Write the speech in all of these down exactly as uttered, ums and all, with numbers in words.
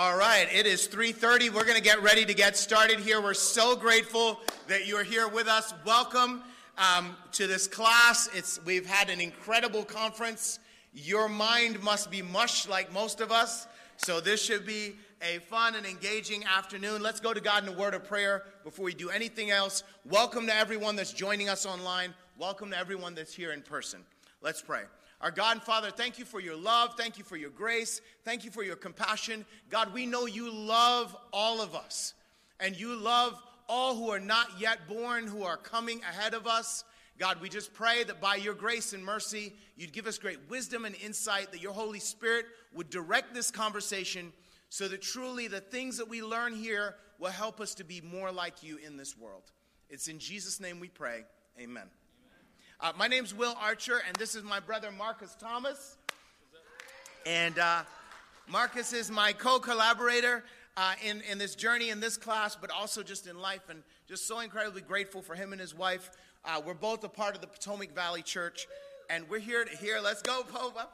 All right, it is three thirty. We're going to get ready to get started here. We're so grateful that you're here with us. Welcome um, to this class. It's we've had an incredible conference. Your mind must be mush like most of us, so this should be a fun and engaging afternoon. Let's go to God in a word of prayer before we do anything else. Welcome to everyone that's joining us online. Welcome to everyone that's here in person. Let's pray. Our God and Father, thank you for your love. Thank you for your grace. Thank you for your compassion. God, we know you love all of us, and you love all who are not yet born, who are coming ahead of us. God, we just pray that by your grace and mercy, you'd give us great wisdom and insight, that your Holy Spirit would direct this conversation so that truly the things that we learn here will help us to be more like you in this world. It's in Jesus' name we pray. Amen. Uh, my name's Will Archer, and this is my brother Marcus Thomas. And uh, Marcus is my co-collaborator uh, in, in this journey, in this class, but also just in life, and just so incredibly grateful for him and his wife. Uh, we're both a part of the Potomac Valley Church, and we're here to hear, let's go, Pova.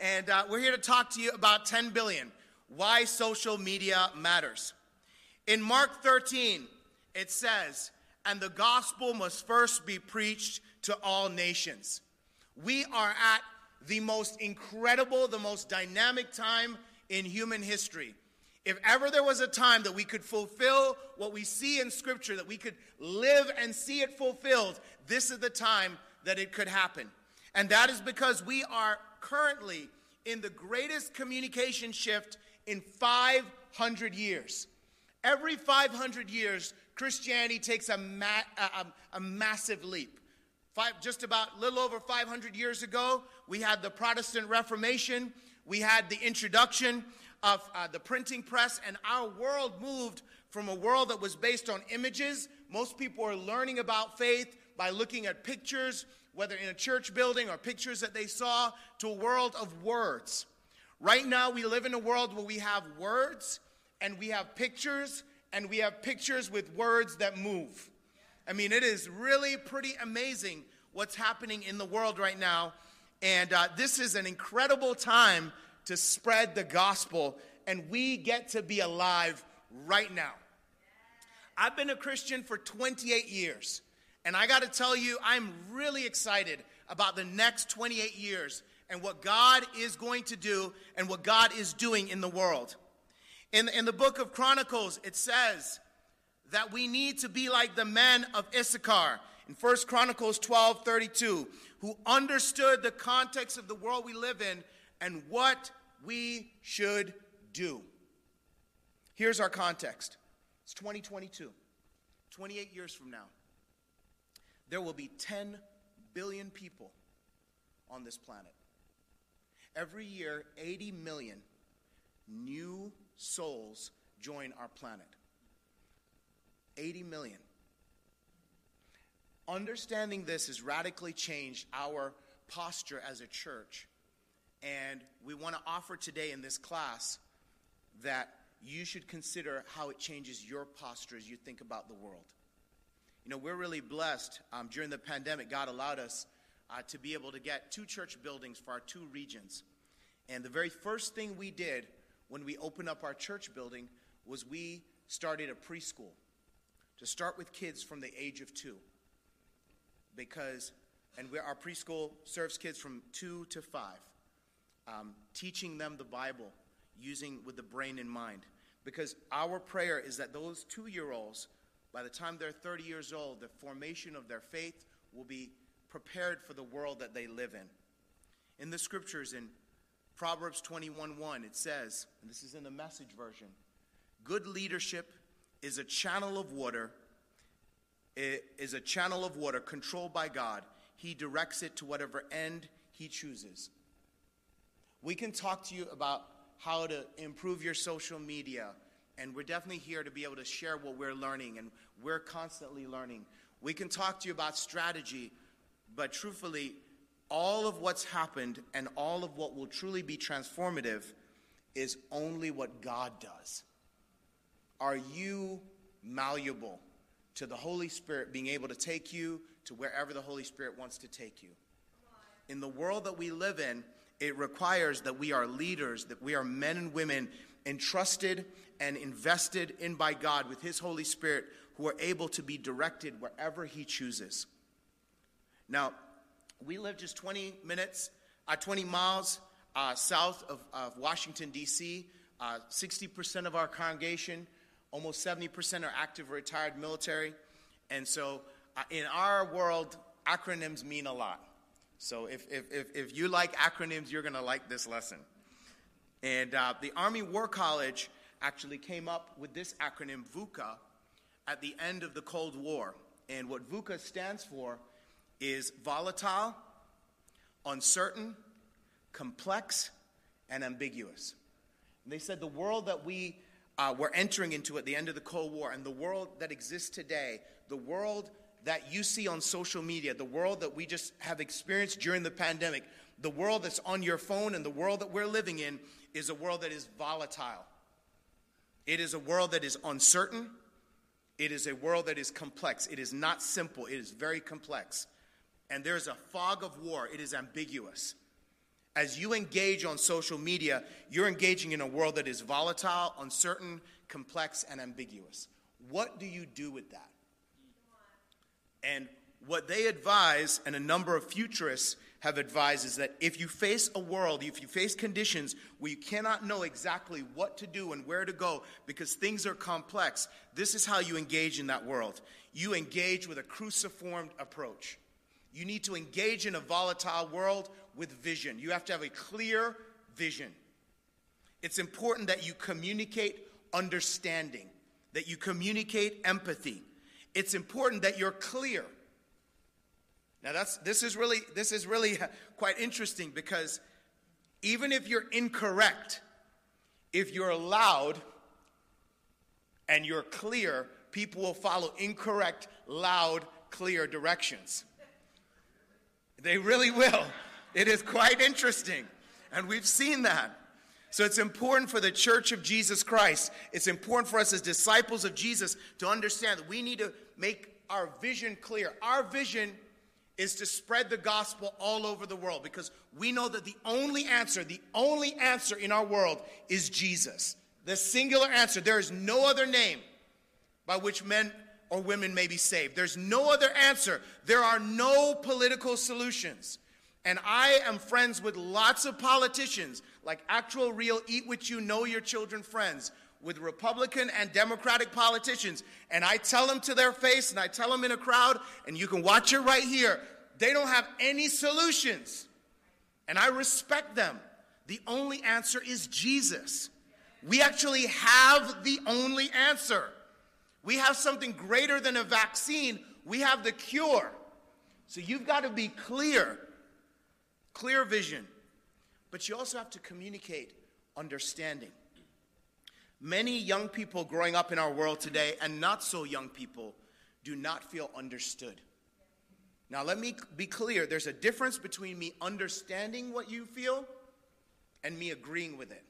And uh, we're here to talk to you about ten billion, why social media matters. In Mark thirteen, it says, "And the gospel must first be preached to all nations." We are at the most incredible, the most dynamic time in human history. If ever there was a time that we could fulfill what we see in Scripture, that we could live and see it fulfilled, this is the time that it could happen. And that is because we are currently in the greatest communication shift in five hundred years. Every five hundred years, Christianity takes a, ma- a, a massive leap. Five, just about a little over five hundred years ago, we had the Protestant Reformation. We had the introduction of uh, the printing press, and our world moved from a world that was based on images. Most people are learning about faith by looking at pictures, whether in a church building or pictures that they saw, to a world of words. Right now, we live in a world where we have words, and we have pictures, and we have pictures with words that move. I mean, it is really pretty amazing what's happening in the world right now. And uh, this is an incredible time to spread the gospel. And we get to be alive right now. I've been a Christian for twenty-eight years. And I got to tell you, I'm really excited about the next twenty-eight years and what God is going to do and what God is doing in the world. In, in the book of Chronicles, it says that we need to be like the men of Issachar. In First Chronicles twelve thirty-two, who understood the context of the world we live in and what we should do. Here's our context. It's twenty twenty-two. twenty-eight years from now, there will be ten billion people on this planet. Every year, eighty million new souls join our planet. eighty million. Understanding this has radically changed our posture as a church. And we want to offer today in this class that you should consider how it changes your posture as you think about the world. You know, we're really blessed. Um, during the pandemic, God allowed us uh, to be able to get two church buildings for our two regions. And the very first thing we did when we opened up our church building was we started a preschool to start with kids from the age of two. Because, and we, our preschool serves kids from two to five, um, teaching them the Bible, using with the brain in mind. Because our prayer is that those two-year-olds, by the time they're thirty years old, the formation of their faith will be prepared for the world that they live in. In the scriptures, in Proverbs twenty-one one, it says, and this is in the Message version, "Good leadership is a channel of water. It is a channel of water controlled by God. He directs it to whatever end he chooses." We can talk to you about how to improve your social media, and we're definitely here to be able to share what we're learning, and we're constantly learning. We can talk to you about strategy, but truthfully, all of what's happened and all of what will truly be transformative is only what God does. Are you malleable to the Holy Spirit being able to take you to wherever the Holy Spirit wants to take you? In the world that we live in, It requires that we are leaders, that we are men and women entrusted and invested in by God with his Holy Spirit, who are able to be directed wherever he chooses. Now, we live just twenty minutes, uh, twenty miles uh, south of, of Washington, D C Uh, sixty percent of our congregation, almost seventy percent are active or retired military. And so uh, in our world, acronyms mean a lot. So if, if, if, if you like acronyms, you're going to like this lesson. And uh, the Army War College actually came up with this acronym, VUCA, at the end of the Cold War. And what VUCA stands for is volatile, uncertain, complex, and ambiguous. And they said the world that we uh, were entering into at the end of the Cold War and the world that exists today, the world that you see on social media, the world that we just have experienced during the pandemic, the world that's on your phone and the world that we're living in is a world that is volatile. It is a world that is uncertain. It is a world that is complex. It is not simple. It is very complex. And there's a fog of war. It is ambiguous. As you engage on social media, you're engaging in a world that is volatile, uncertain, complex, and ambiguous. What do you do with that? And what they advise, and a number of futurists have advised, is that if you face a world, if you face conditions where you cannot know exactly what to do and where to go because things are complex, this is how you engage in that world. You engage with a cruciform approach. You need to engage in a volatile world with vision. You have to have a clear vision. It's important that you communicate understanding, that you communicate empathy. It's important that you're clear. Now, that's this is really this is really quite interesting, because even if you're incorrect, if you're loud and you're clear, people will follow incorrect, loud, clear directions. They really will. It is quite interesting, and we've seen that. So it's important for the Church of Jesus Christ. It's important for us as disciples of Jesus to understand that we need to make our vision clear. Our vision is to spread the gospel all over the world, because we know that the only answer, the only answer in our world is Jesus. The singular answer. There is no other name by which men or women may be saved. There's no other answer. There are no political solutions. And I am friends with lots of politicians, like actual, real, eat with you, know your children friends, with Republican and Democratic politicians. And I tell them to their face, and I tell them in a crowd, and you can watch it right here, they don't have any solutions. And I respect them. The only answer is Jesus. We actually have the only answer. We have something greater than a vaccine. We have the cure. So you've got to be clear. Clear vision, but you also have to communicate understanding. Many young people growing up in our world today, and not so young people, do not feel understood. Now, let me be clear. There's a difference between me understanding what you feel and me agreeing with it.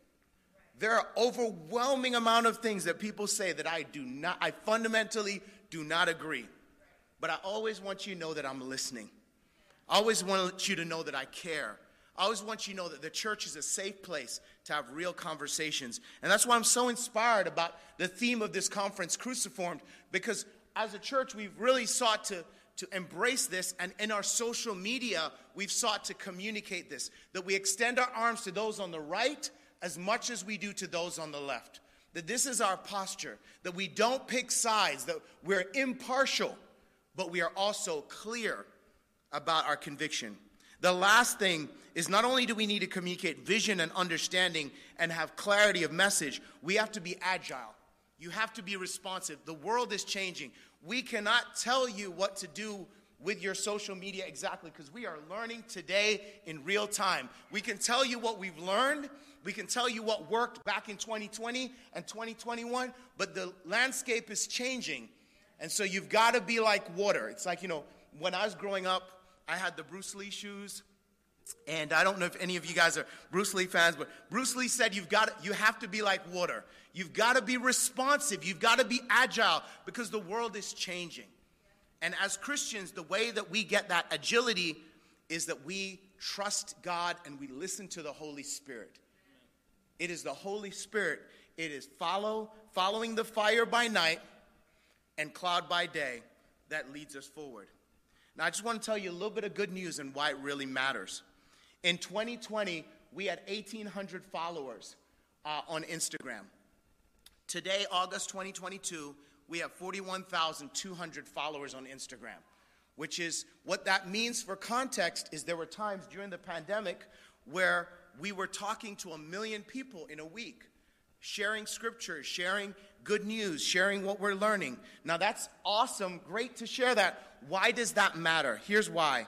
There are overwhelming amount of things that people say that I do not, I fundamentally do not agree. But I always want you to know that I'm listening. I always want you to know that I care. I always want you to know that the church is a safe place to have real conversations. And that's why I'm so inspired about the theme of this conference, Cruciformed, because as a church, we've really sought to, to embrace this. And in our social media, we've sought to communicate this, that we extend our arms to those on the right as much as we do to those on the left, that this is our posture, that we don't pick sides, that we're impartial, but we are also clear about our conviction. The last thing is, not only do we need to communicate vision and understanding and have clarity of message, we have to be agile. You have to be responsive. The world is changing. We cannot tell you what to do with your social media exactly, because we are learning today in real time. We can tell you what we've learned. We can tell you what worked back in twenty twenty and twenty twenty-one, but the landscape is changing. And so you've got to be like water. It's like, you know, when I was growing up, I had the Bruce Lee shoes, and I don't know if any of you guys are Bruce Lee fans, but Bruce Lee said you've got to, you have to be like water. You've got to be responsive. You've got to be agile, because the world is changing. And as Christians, the way that we get that agility is that we trust God and we listen to the Holy Spirit. It is the Holy Spirit. It is follow, following the fire by night and cloud by day that leads us forward. Now, I just want to tell you a little bit of good news and why it really matters. In twenty twenty, we had eighteen hundred followers uh, on Instagram. Today, August twenty twenty-two, we have forty-one thousand two hundred followers on Instagram, which is what that means for context is there were times during the pandemic where we were talking to a million people in a week, sharing scripture, sharing good news, sharing what we're learning. Now, that's awesome. Great to share that. Why does that matter? Here's why.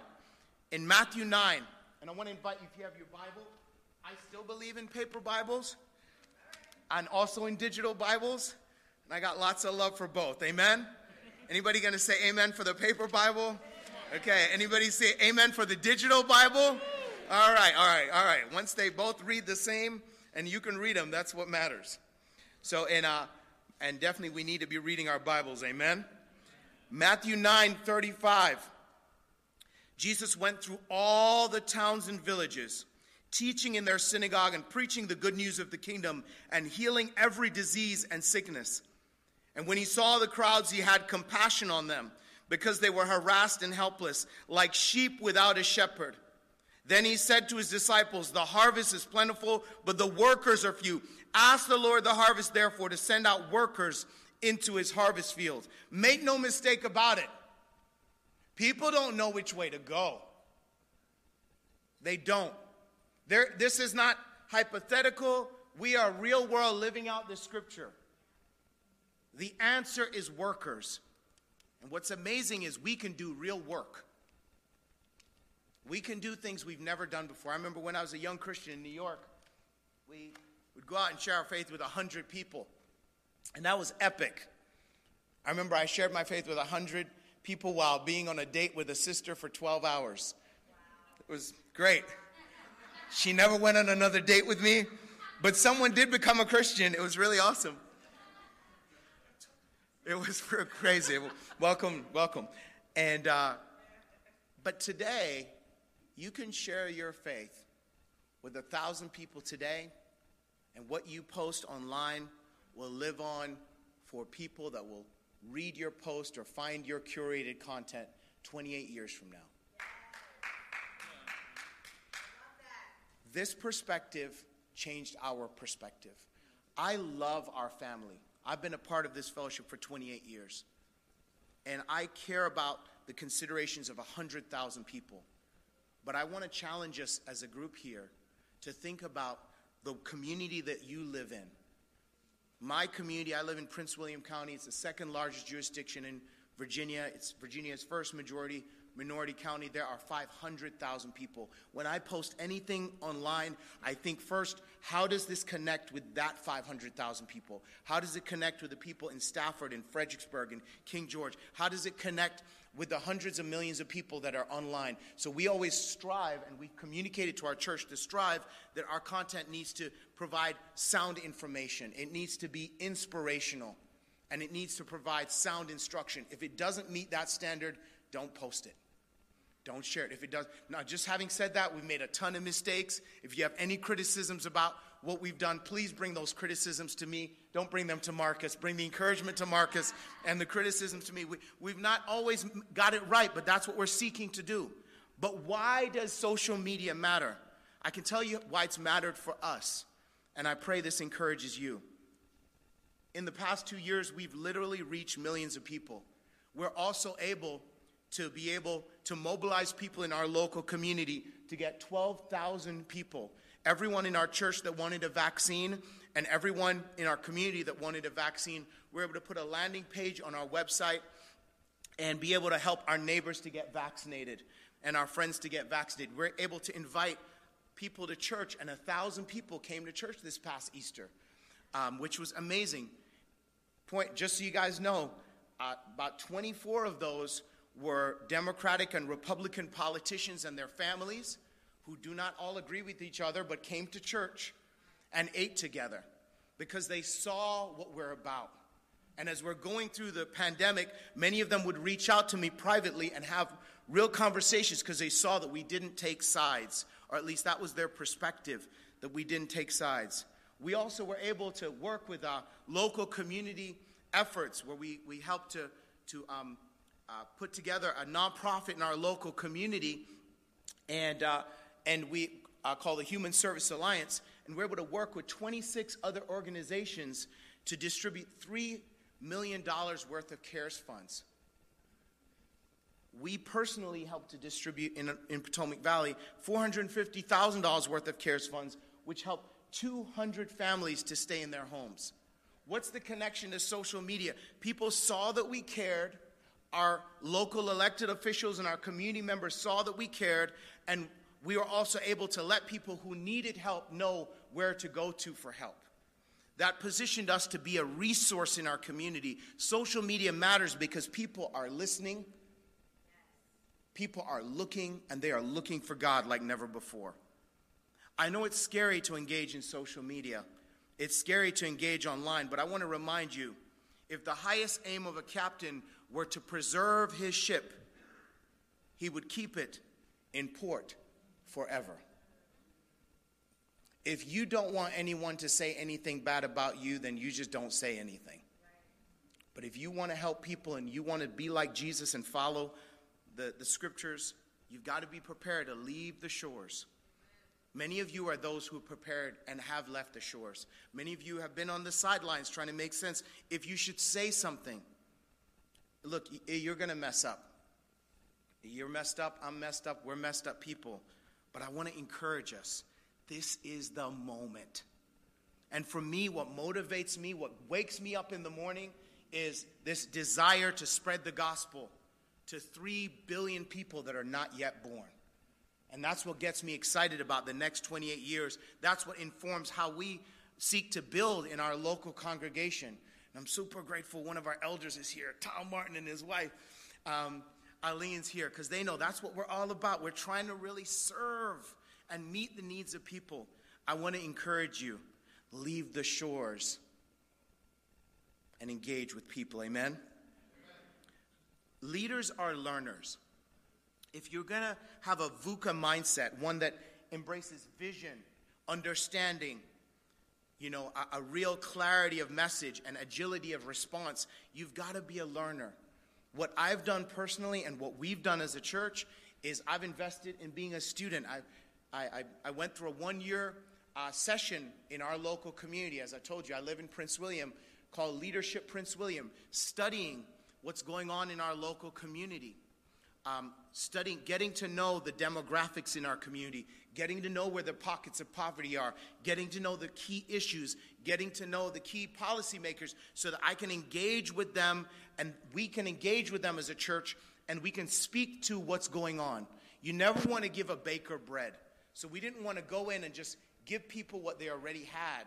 In Matthew nine, and I want to invite you, if you have your Bible, I still believe in paper Bibles and also in digital Bibles, and I got lots of love for both. Amen? Anybody going to say amen for the paper Bible? Okay. Anybody say amen for the digital Bible? All right, all right, all right. Once they both read the same and you can read them, that's what matters. So, and, uh, and definitely we need to be reading our Bibles, amen? Matthew nine thirty-five. Jesus went through all the towns and villages, teaching in their synagogue and preaching the good news of the kingdom and healing every disease and sickness. And when he saw the crowds, he had compassion on them because they were harassed and helpless, like sheep without a shepherd. Then he said to his disciples, the harvest is plentiful, but the workers are few. Ask the Lord the harvest, therefore, to send out workers into his harvest field. Make no mistake about it. People don't know which way to go. They don't. They're, this is not hypothetical. We are real world living out the scripture. The answer is workers. And what's amazing is we can do real work. We can do things we've never done before. I remember when I was a young Christian in New York, we would go out and share our faith with one hundred people. And that was epic. I remember I shared my faith with one hundred people while being on a date with a sister for twelve hours. It was great. She never went on another date with me, but someone did become a Christian. It was really awesome. It was real crazy. Welcome, welcome. And, uh, but today, you can share your faith with a thousand people today, and what you post online will live on for people that will read your post or find your curated content twenty-eight years from now. This perspective changed our perspective. I love our family. I've been a part of this fellowship for twenty-eight years, and I care about the considerations of one hundred thousand people. But I want to challenge us as a group here to think about the community that you live in. My community, I live in Prince William County. It's the second largest jurisdiction in Virginia. It's Virginia's first majority minority county. There are five hundred thousand people. When I post anything online, I think first, how does this connect with that five hundred thousand people? How does it connect with the people in Stafford and Fredericksburg and King George? How does it connect with the hundreds of millions of people that are online? So we always strive, and we've communicated to our church to strive that our content needs to provide sound information. It needs to be inspirational, and it needs to provide sound instruction. If it doesn't meet that standard, don't post it. Don't share it. If it does, now just having said that, we've made a ton of mistakes. If you have any criticisms about what we've done, please bring those criticisms to me. Don't bring them to Marcus. Bring the encouragement to Marcus and the criticisms to me. We, we've not always got it right, but that's what we're seeking to do. But why does social media matter? I can tell you why it's mattered for us, and I pray this encourages you. In the past two years, we've literally reached millions of people. We're also able to be able to mobilize people in our local community to get twelve thousand people. Everyone in our church that wanted a vaccine and everyone in our community that wanted a vaccine, we were able to put a landing page on our website and be able to help our neighbors to get vaccinated and our friends to get vaccinated. We're able to invite people to church, and one thousand people came to church this past Easter, um, which was amazing. Point, just so you guys know, uh, about twenty-four of those were Democratic and Republican politicians and their families who do not all agree with each other but came to church and ate together because they saw what we're about. And as we're going through the pandemic, many of them would reach out to me privately and have real conversations because they saw that we didn't take sides, or at least that was their perspective, that we didn't take sides. We also were able to work with our local community efforts where we, we helped to, to um, uh, put together a nonprofit in our local community, and, uh, and we uh, call the Human Service Alliance, and we're able to work with twenty-six other organizations to distribute three million dollars worth of CARES funds. We personally helped to distribute in, in Potomac Valley four hundred fifty thousand dollars worth of CARES funds, which helped two hundred families to stay in their homes. What's the connection to social media? People saw that we cared. Our local elected officials and our community members saw that we cared, and we were also able to let people who needed help know where to go to for help. That positioned us to be a resource in our community. Social media matters because people are listening, people are looking, and they are looking for God like never before. I know it's scary to engage in social media. It's scary to engage online, but I want to remind you, if the highest aim of a captain were to preserve his ship, he would keep it in port forever. If you don't want anyone to say anything bad about you, then you just don't say anything. But if you want to help people and you want to be like Jesus and follow the, the scriptures, you've got to be prepared to leave the shores. Many of you are those who are prepared and have left the shores. Many of you have been on the sidelines trying to make sense. If you should say something, look, you're going to mess up. You're messed up, I'm messed up, we're messed up people. But I want to encourage us. This is the moment. And for me, what motivates me, what wakes me up in the morning is this desire to spread the gospel to three billion people that are not yet born. And that's what gets me excited about the next twenty-eight years. That's what informs how we seek to build in our local congregation. And I'm super grateful one of our elders is here, Tom Martin and his wife, um, Eileen's here, because they know that's what we're all about. We're trying to really serve and meet the needs of people. I want to encourage you, leave the shores and engage with people, amen? Amen. Leaders are learners. If you're going to have a VUCA mindset, one that embraces vision, understanding, you know, a, a real clarity of message and agility of response, you've got to be a learner. What I've done personally and what we've done as a church is I've invested in being a student. I, I, I went through a one-year uh, session in our local community. As I told you, I live in Prince William, called Leadership Prince William, studying what's going on in our local community. Um, studying, getting to know the demographics in our community, getting to know where the pockets of poverty are, getting to know the key issues, getting to know the key policymakers so that I can engage with them and we can engage with them as a church and we can speak to what's going on. You never want to give a baker bread. So we didn't want to go in and just give people what they already had.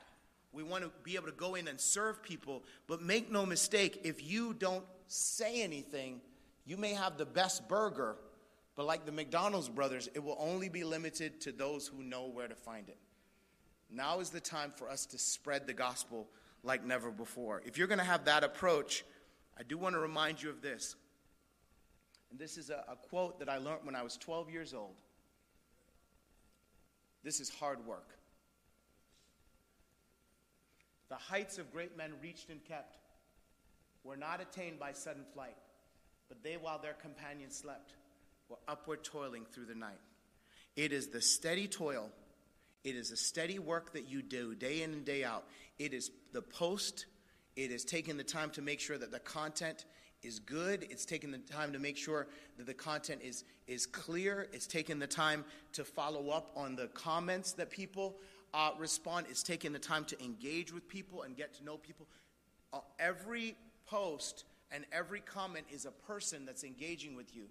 We want to be able to go in and serve people, but make no mistake, if you don't say anything, you may have the best burger, but like the McDonald's brothers, it will only be limited to those who know where to find it. Now is the time for us to spread the gospel like never before. If you're going to have that approach, I do want to remind you of this. And this is a, a quote that I learned when I was twelve years old. This is hard work. The heights of great men reached and kept were not attained by sudden flight. But they, while their companions slept, were upward toiling through the night. It is the steady toil. It is the steady work that you do day in and day out. It is the post. It is taking the time to make sure that the content is good. It's taking the time to make sure that the content is, is clear. It's taking the time to follow up on the comments that people uh, respond. It's taking the time to engage with people and get to know people. Uh, every post and every comment is a person that's engaging with you.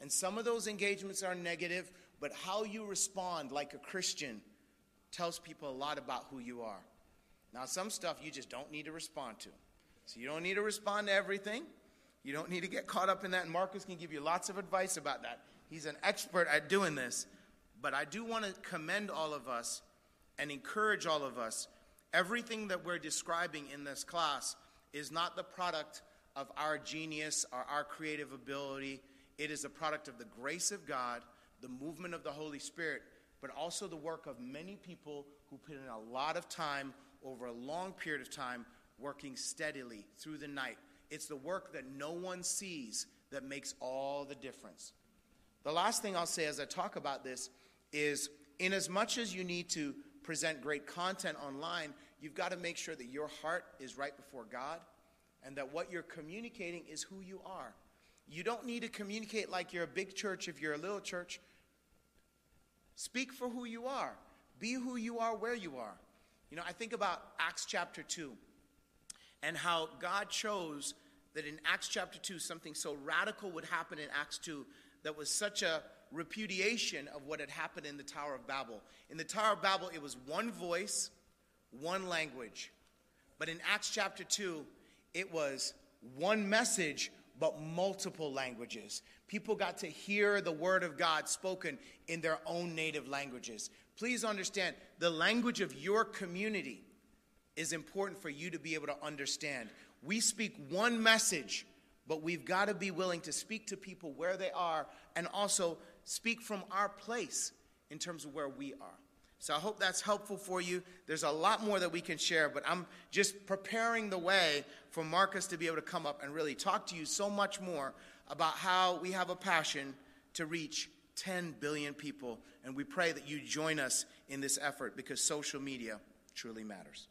And some of those engagements are negative, but how you respond like a Christian tells people a lot about who you are. Now, some stuff you just don't need to respond to. So you don't need to respond to everything. You don't need to get caught up in that. And Marcus can give you lots of advice about that. He's an expert at doing this. But I do want to commend all of us and encourage all of us. Everything that we're describing in this class is not the product of our genius or our creative ability. It is a product of the grace of God, the movement of the Holy Spirit, but also the work of many people who put in a lot of time over a long period of time, working steadily through the night. It's the work that no one sees that makes all the difference. The last thing I'll say as I talk about this is, in as much as you need to present great content online, you've got to make sure that your heart is right before God and that what you're communicating is who you are. You don't need to communicate like you're a big church if you're a little church. Speak for who you are. Be who you are where you are. You know, I think about Acts chapter two and how God chose that in Acts chapter two, something so radical would happen in Acts two that was such a repudiation of what had happened in the Tower of Babel. In the Tower of Babel, it was one voice, one language. But in Acts chapter two, it was one message, but multiple languages. People got to hear the word of God spoken in their own native languages. Please understand, the language of your community is important for you to be able to understand. We speak one message, but we've got to be willing to speak to people where they are and also speak from our place in terms of where we are. So I hope that's helpful for you. There's a lot more that we can share, but I'm just preparing the way for Marcus to be able to come up and really talk to you so much more about how we have a passion to reach ten billion people. And we pray that you join us in this effort because social media truly matters.